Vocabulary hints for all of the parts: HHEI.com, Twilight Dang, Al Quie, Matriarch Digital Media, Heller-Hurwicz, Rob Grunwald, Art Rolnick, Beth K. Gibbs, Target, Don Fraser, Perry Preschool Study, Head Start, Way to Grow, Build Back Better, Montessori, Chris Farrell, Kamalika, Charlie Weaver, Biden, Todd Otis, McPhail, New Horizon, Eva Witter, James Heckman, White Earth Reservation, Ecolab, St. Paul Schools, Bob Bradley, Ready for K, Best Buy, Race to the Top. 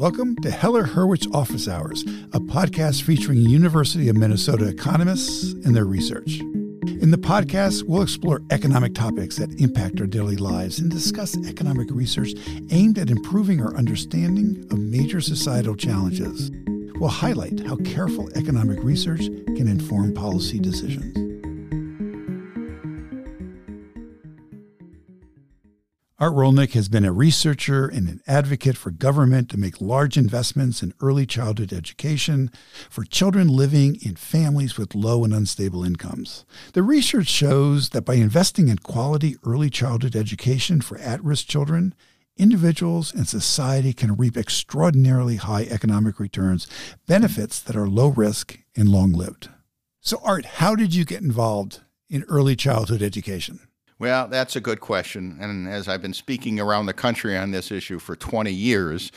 Welcome to Heller-Hurwicz Office Hours, a podcast featuring University of Minnesota economists and their research. In the podcast, we'll explore economic topics that impact our daily lives and discuss economic research aimed at improving our understanding of major societal challenges. We'll highlight how careful economic research can inform policy decisions. Art Rolnick has been a researcher and an advocate for government to make large investments in early childhood education for children living in families with low and unstable incomes. The research shows that by investing in quality early childhood education for at-risk children, individuals and society can reap extraordinarily high economic returns, benefits that are low risk and long-lived. So Art, how did you get involved in early childhood education? Well, that's a good question, and as I've been speaking around the country on this issue for 20 years,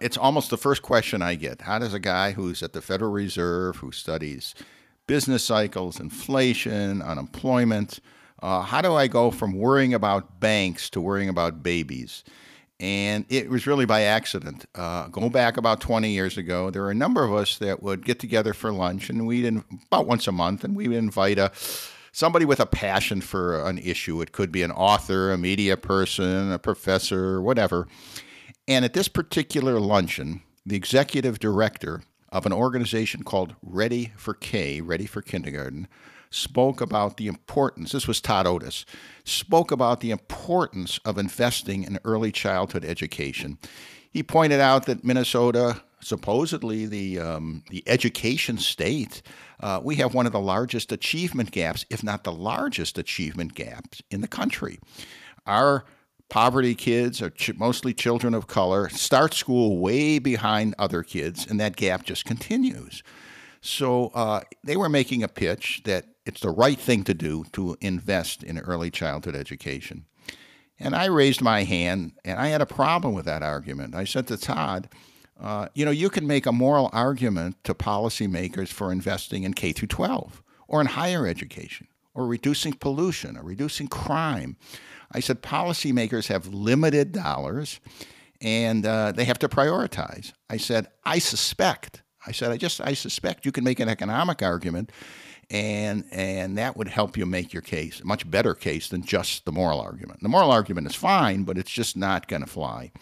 it's almost the first question I get. How does a guy who's at the Federal Reserve, who studies business cycles, inflation, unemployment, how do I go from worrying about banks to worrying about babies? And it was really by accident. Go back about 20 years ago, there were a number of us that would get together for lunch, and about once a month, and we would invite somebody with a passion for an issue. It could be an author, a media person, a professor, whatever. And at this particular luncheon, the executive director of an organization called Ready for K, Ready for Kindergarten, spoke about the importance, this was Todd Otis, spoke about the importance of investing in early childhood education. He pointed out that Minnesota, supposedly the education state, we have one of the largest achievement gaps, if not the largest achievement gaps in the country. Our poverty kids are mostly children of color, start school way behind other kids, and that gap just continues. So they were making a pitch that it's the right thing to do to invest in early childhood education. And I raised my hand, and I had a problem with that argument. I said to Todd, you can make a moral argument to policymakers for investing in K through 12 or in higher education or reducing pollution or reducing crime. I said policymakers have limited dollars and they have to prioritize. I said, I suspect you can make an economic argument and that would help you make your case, a much better case than just the moral argument. The moral argument is fine, but it's just not going to fly.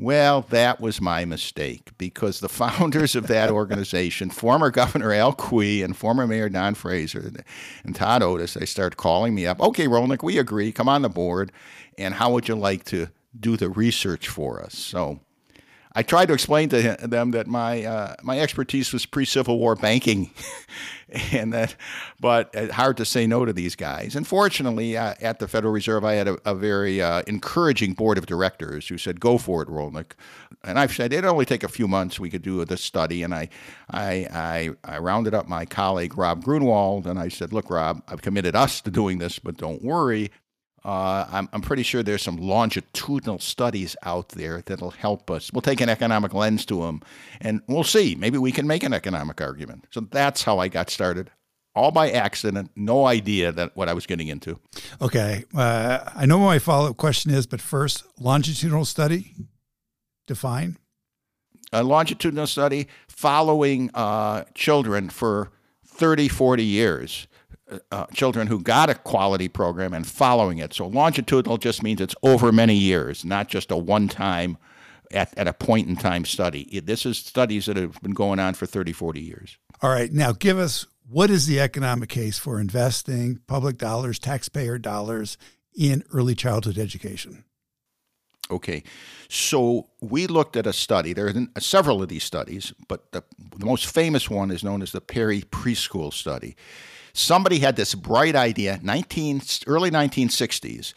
Well, that was my mistake because the founders of that organization, former Governor Al Quie and former Mayor Don Fraser and Todd Otis, they started calling me up. Okay, Rolnick, we agree. Come on the board. And how would you like to do the research for us? So I tried to explain to them that my expertise was pre-Civil War banking, but hard to say no to these guys. And fortunately, at the Federal Reserve, I had a very encouraging board of directors who said, "Go for it, Rolnick." And I've said it'd only take a few months. We could do this study. And I rounded up my colleague Rob Grunwald, and I said, "Look, Rob, I've committed us to doing this, but don't worry." I'm pretty sure there's some longitudinal studies out there that'll help us. We'll take an economic lens to them, and we'll see. Maybe we can make an economic argument. So that's how I got started, all by accident, no idea that what I was getting into. Okay. I know what my follow-up question is, but first, longitudinal study, define? A longitudinal study following children for 30, 40 years. Children who got a quality program and following it. So longitudinal just means it's over many years, not just a one-time, at a point-in-time study. This is studies that have been going on for 30, 40 years. All right. Now give us, what is the economic case for investing public dollars, taxpayer dollars in early childhood education? Okay. So we looked at a study. There are several of these studies, but the most famous one is known as the Perry Preschool Study. Somebody had this bright idea, early 1960s,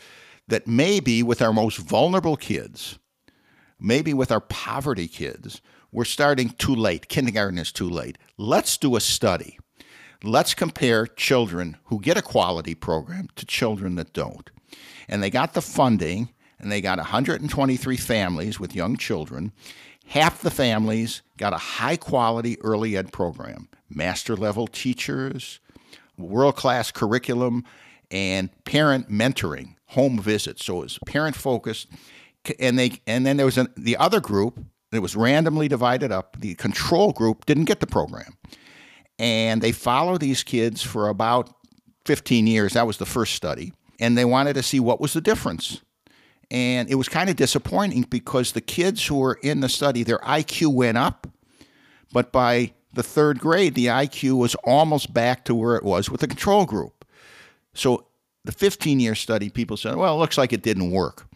that maybe with our most vulnerable kids, maybe with our poverty kids, we're starting too late. Kindergarten is too late. Let's do a study. Let's compare children who get a quality program to children that don't. And they got the funding, and they got 123 families with young children. Half the families got a high-quality early ed program, master-level teachers, world-class curriculum, and parent mentoring, home visits. So it was parent-focused. And then there was the other group It was randomly divided up. The control group didn't get the program. And they followed these kids for about 15 years. That was the first study. And they wanted to see what was the difference. And it was kind of disappointing because the kids who were in the study, their IQ went up. But by the third grade, the IQ was almost back to where it was with the control group. So the 15-year study, people said, well, it looks like it didn't work.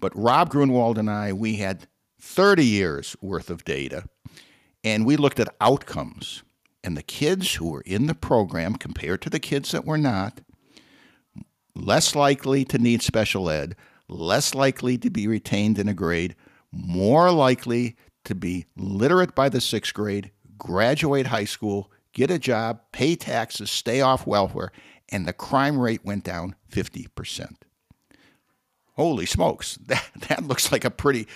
But Rob Grunwald and I, we had 30 years worth of data, and we looked at outcomes. And the kids who were in the program, compared to the kids that were not, less likely to need special ed, less likely to be retained in a grade, more likely to be literate by the sixth grade, graduate high school, get a job, pay taxes, stay off welfare, and the crime rate went down 50%. Holy smokes, that looks like a pretty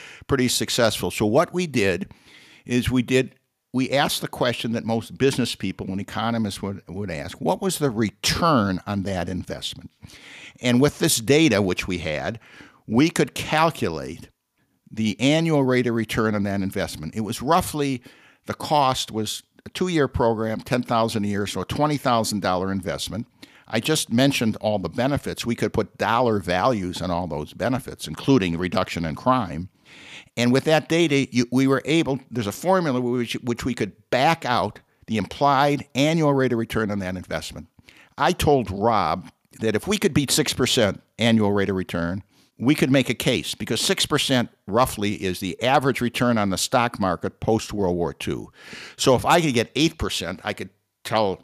successful. So what we did is we asked the question that most business people and economists would ask, what was the return on that investment? And with this data, which we had, we could calculate the annual rate of return on that investment. It was roughly, the cost was a two-year program, $10,000 a year, so a $20,000 investment. I just mentioned all the benefits. We could put dollar values on all those benefits, including reduction in crime. And with that data, we were able, there's a formula which we could back out the implied annual rate of return on that investment. I told Rob that if we could beat 6% annual rate of return, we could make a case, because 6% roughly is the average return on the stock market post-World War II. So if I could get 8%, I could tell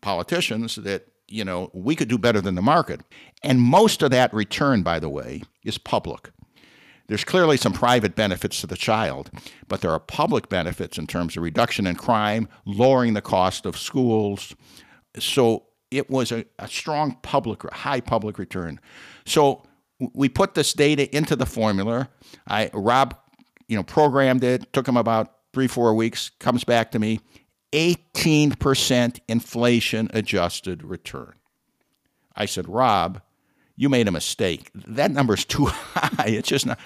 politicians that, you know, we could do better than the market. And most of that return, by the way, is public. There's clearly some private benefits to the child, but there are public benefits in terms of reduction in crime, lowering the cost of schools. So it was a strong public, high public return. So we put this data into the formula. Rob, programmed it, took him about 3-4 weeks, comes back to me, 18% inflation-adjusted return. I said, Rob, you made a mistake. That number's too high. It's just not.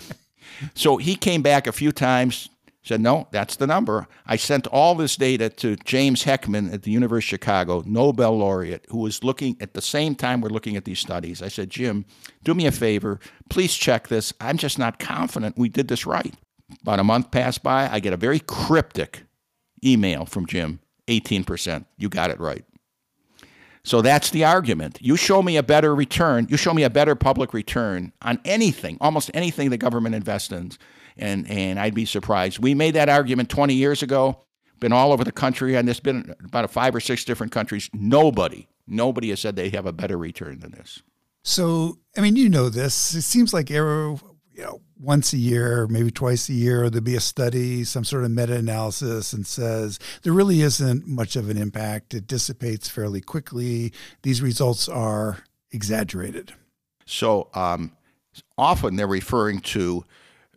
So he came back a few times, said, no, that's the number. I sent all this data to James Heckman at the University of Chicago, Nobel laureate, who was looking at the same time we're looking at these studies. I said, Jim, do me a favor. Please check this. I'm just not confident we did this right. About a month passed by. I get a very cryptic email from Jim, 18%. You got it right. So that's the argument. You show me a better return, you show me a better public return on anything, almost anything the government invests in, and I'd be surprised. We made that argument 20 years ago, been all over the country, and there's been about 5 or 6 different countries. Nobody has said they have a better return than this. So, I mean, you know this. It seems like once a year, maybe twice a year, there'll be a study, some sort of meta-analysis, and says there really isn't much of an impact. It dissipates fairly quickly. These results are exaggerated. So often they're referring to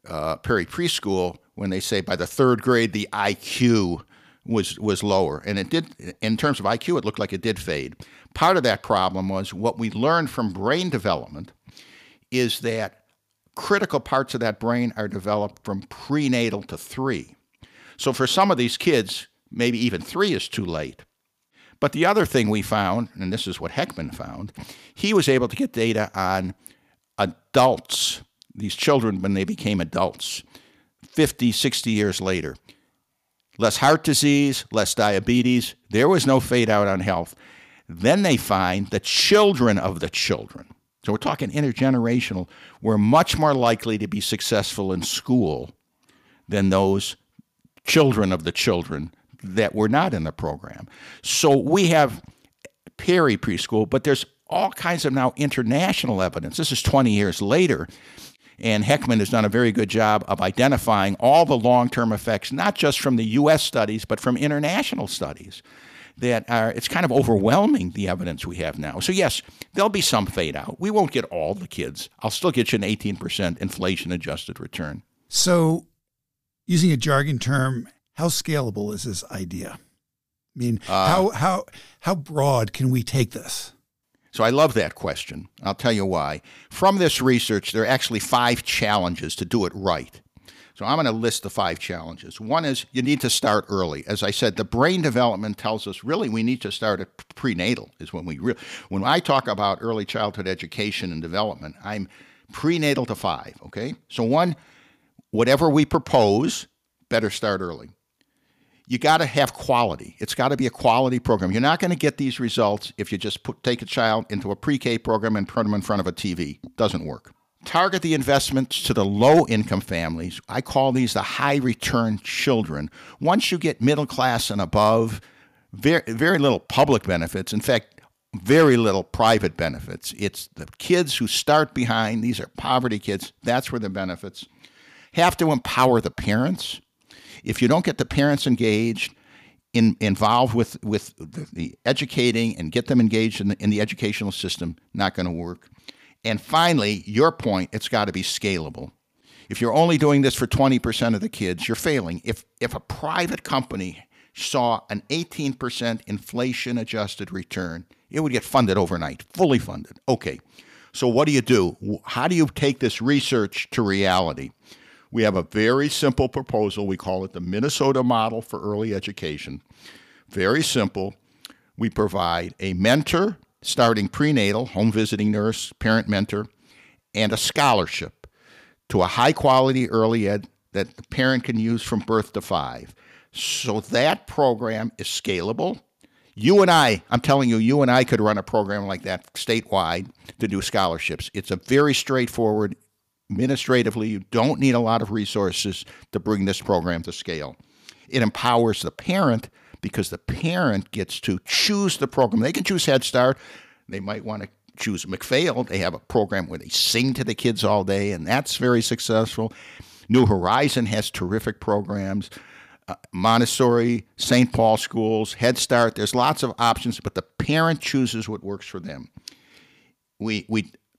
Perry Preschool when they say by the third grade, the IQ was lower. And it did, in terms of IQ, it looked like it did fade. Part of that problem was what we learned from brain development is that critical parts of that brain are developed from prenatal to 3. So for some of these kids, maybe even 3 is too late. But the other thing we found, and this is what Heckman found, he was able to get data on adults, these children when they became adults, 50, 60 years later. Less heart disease, less diabetes. There was no fade out on health. Then they find the children of the children. So we're talking intergenerational. We're much more likely to be successful in school than those children of the children that were not in the program. So we have Perry Preschool, but there's all kinds of now international evidence. This is 20 years later, and Heckman has done a very good job of identifying all the long-term effects, not just from the U.S. studies, but from international studies. It's kind of overwhelming, the evidence we have now. So yes, there'll be some fade out. We won't get all the kids. I'll still get you an 18% inflation-adjusted return. So using a jargon term, how scalable is this idea? I mean, how broad can we take this? So I love that question. I'll tell you why. From this research, there are actually 5 challenges to do it right. So I'm going to list the 5 challenges. One is you need to start early. As I said, the brain development tells us really we need to start at prenatal is when we when I talk about early childhood education and development, I'm prenatal to 5, okay? So 1, whatever we propose, better start early. You got to have quality. It's got to be a quality program. You're not going to get these results if you just take a child into a pre-K program and put them in front of a TV. Doesn't work. Target the investments to the low-income families. I call these the high-return children. Once you get middle class and above, very little public benefits. In fact, very little private benefits. It's the kids who start behind. These are poverty kids. That's where the benefits. Have to empower the parents. If you don't get the parents engaged, involved with the educating and get them engaged in the educational system, not going to work. And finally, your point, it's got to be scalable. If you're only doing this for 20% of the kids, you're failing. If a private company saw an 18% inflation-adjusted return, it would get funded overnight, fully funded. Okay, so what do you do? How do you take this research to reality? We have a very simple proposal. We call it the Minnesota Model for Early Education. Very simple. We provide a mentor, starting prenatal, home visiting nurse, parent mentor, and a scholarship to a high-quality early ed that the parent can use from birth to 5. So that program is scalable. You and I could run a program like that statewide to do scholarships. It's a very straightforward, administratively, you don't need a lot of resources to bring this program to scale. It empowers the parent because the parent gets to choose the program. They can choose Head Start. They might want to choose McPhail. They have a program where they sing to the kids all day, and that's very successful. New Horizon has terrific programs. Montessori, St. Paul Schools, Head Start. There's lots of options, but the parent chooses what works for them. The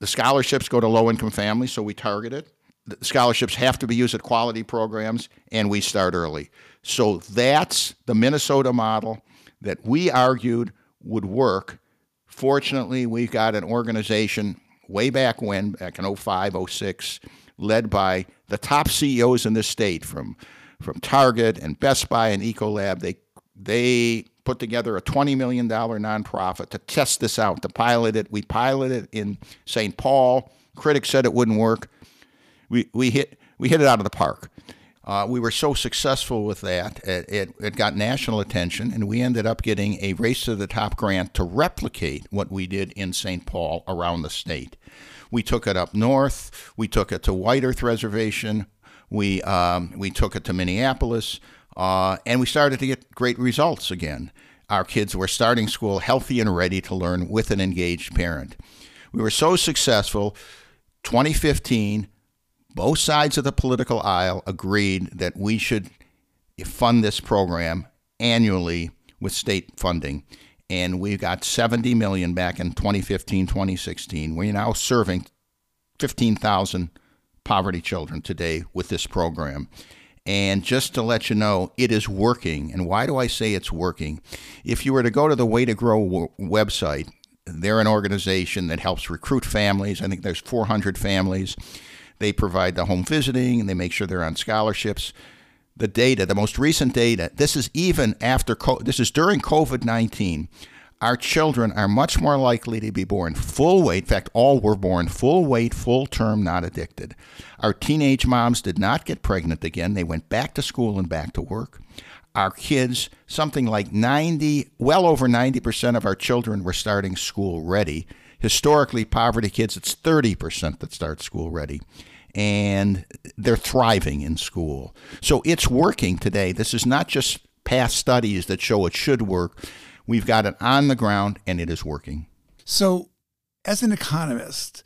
scholarships go to low-income families, so we target it. The scholarships have to be used at quality programs, and we start early. So that's the Minnesota model that we argued would work. Fortunately, we got an organization way back when, back in 05, 06, led by the top CEOs in this state from Target and Best Buy and Ecolab. They put together a $20 million nonprofit to test this out, to pilot it. We piloted it in St. Paul. Critics said it wouldn't work. We hit it out of the park. We were so successful with that, it got national attention, and we ended up getting a Race to the Top grant to replicate what we did in St. Paul around the state. We took it up north. We took it to White Earth Reservation. We took it to Minneapolis. And we started to get great results again. Our kids were starting school healthy and ready to learn with an engaged parent. We were so successful, 2015, both sides of the political aisle agreed that we should fund this program annually with state funding. And we got $70 million back in 2015, 2016. We're now serving 15,000 poverty children today with this program. And just to let you know, it is working. And why do I say it's working? If you were to go to the Way to Grow website, they're an organization that helps recruit families. I think there's 400 families. They provide the home visiting, and they make sure they're on scholarships. The data, the most recent data, this is even after, this is during COVID-19. Our children are much more likely to be born full weight. In fact, all were born full weight, full term, not addicted. Our teenage moms did not get pregnant again. They went back to school and back to work. Our kids, something like well over 90% of our children were starting school ready. Historically, poverty kids, it's 30% that start school ready. And they're thriving in school. So it's working today. This is not just past studies that show it should work. We've got it on the ground, and it is working. So as an economist,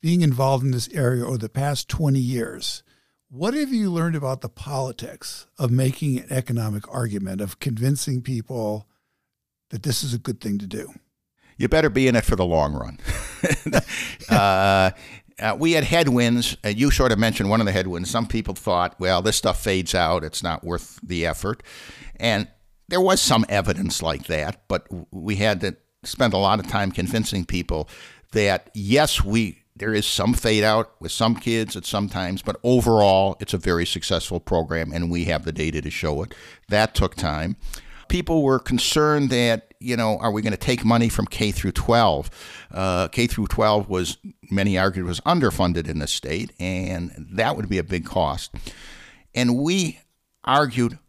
being involved in this area over the past 20 years, what have you learned about the politics of making an economic argument, of convincing people that this is a good thing to do? You better be in it for the long run. We had headwinds. You sort of mentioned one of the headwinds. Some people thought, well, this stuff fades out. It's not worth the effort. And there was some evidence like that, but we had to spend a lot of time convincing people that, yes, we There is some fade out with some kids at some times, but overall, it's a very successful program, and we have the data to show it. That took time. People were concerned that, you know, are we going to take money from K through 12? K through 12 was, many argued, was underfunded in the state, and that would be a big cost. And we argued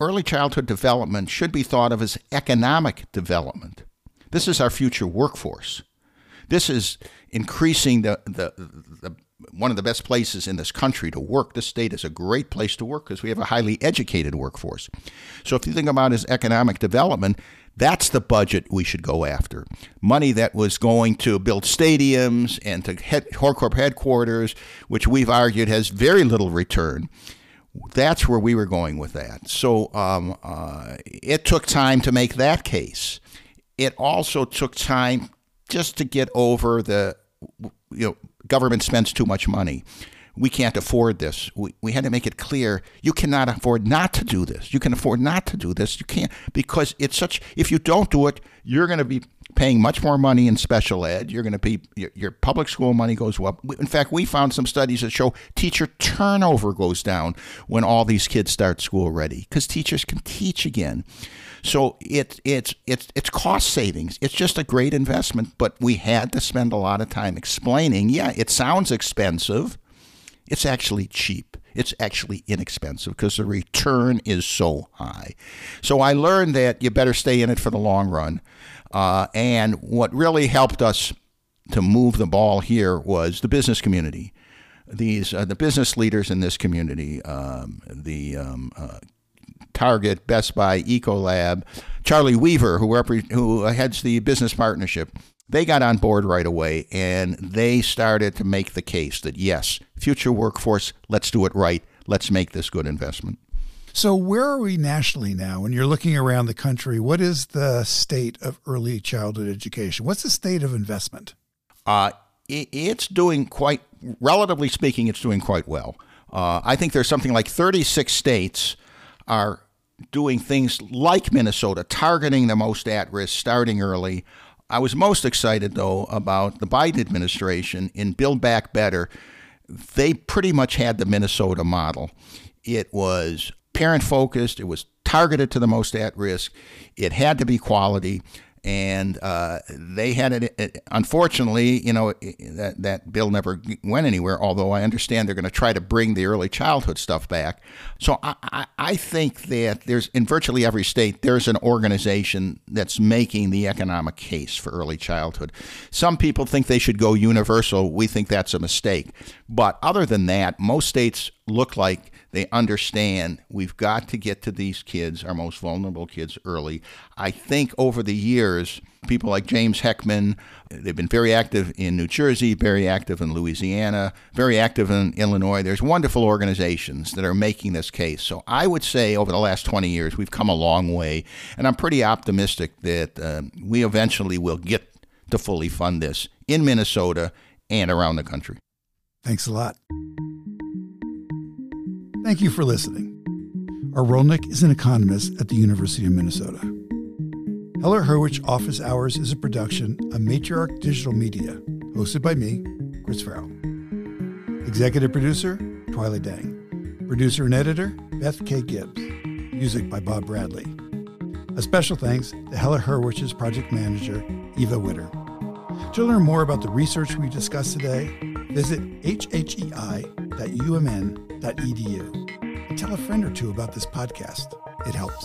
early childhood development should be thought of as economic development. This is our future workforce. This is increasing the one of the best places in this country to work. This state is a great place to work because we have a highly educated workforce. So if you think about it as economic development, that's the budget we should go after. Money that was going to build stadiums and to HoreCorp headquarters, which we've argued has very little return. That's where we were going with that. So it took time to make that case. It also took time just to get over the, you know, government spends too much money. We can't afford this. We had to make it clear, you cannot afford not to do this. You can afford not to do this. You can't, because it's such, if you don't do it, you're going to be paying much more money in special ed. You're going to be, your public school money goes up. In fact, we found some studies that show teacher turnover goes down when all these kids start school ready, because teachers can teach again. So it's cost savings. It's just a great investment, but we had to spend a lot of time explaining, yeah, it sounds expensive. It's actually cheap. It's actually inexpensive because the return is so high. So I learned that you better stay in it for the long run. And what really helped us to move the ball here was the business community. These the business leaders in this community, Target, Best Buy, Ecolab, Charlie Weaver, who heads the business partnership, they got on board right away, and they started to make the case that, yes, future workforce, let's do it right. Let's make this good investment. So where are we nationally now? When you're looking around the country, what is the state of early childhood education? What's the state of investment? It's doing quite, relatively speaking, it's doing quite well. I think there's something like 36 states are doing things like Minnesota, targeting the most at-risk, starting early. I was most excited, though, about the Biden administration in Build Back Better. They pretty much had the Minnesota model. It was parent-focused. It was targeted to the most at-risk. It had to be quality. And they had it, unfortunately, you know, that bill never went anywhere, although I understand they're going to try to bring the early childhood stuff back. So I think that there's, in virtually every state, there's an organization that's making the economic case for early childhood. Some people think they should go universal. We think that's a mistake. But other than that, most states look like they understand we've got to get to these kids, our most vulnerable kids, early. I think over the years, people like James Heckman, they've been very active in New Jersey, very active in Louisiana, very active in Illinois. There's wonderful organizations that are making this case. So I would say over the last 20 years, we've come a long way. And I'm pretty optimistic that we eventually will get to fully fund this in Minnesota and around the country. Thanks a lot. Thank you for listening. Art Rolnick is an economist at the University of Minnesota. Heller-Hurwicz Office Hours is a production of Matriarch Digital Media, hosted by me, Chris Farrell. Executive producer, Twilight Dang. Producer and editor, Beth K. Gibbs. Music by Bob Bradley. A special thanks to Heller-Hurwitz's project manager, Eva Witter. To learn more about the research we discussed today, visit HHEI.com. umn.edu and tell a friend or two about this podcast. It helps.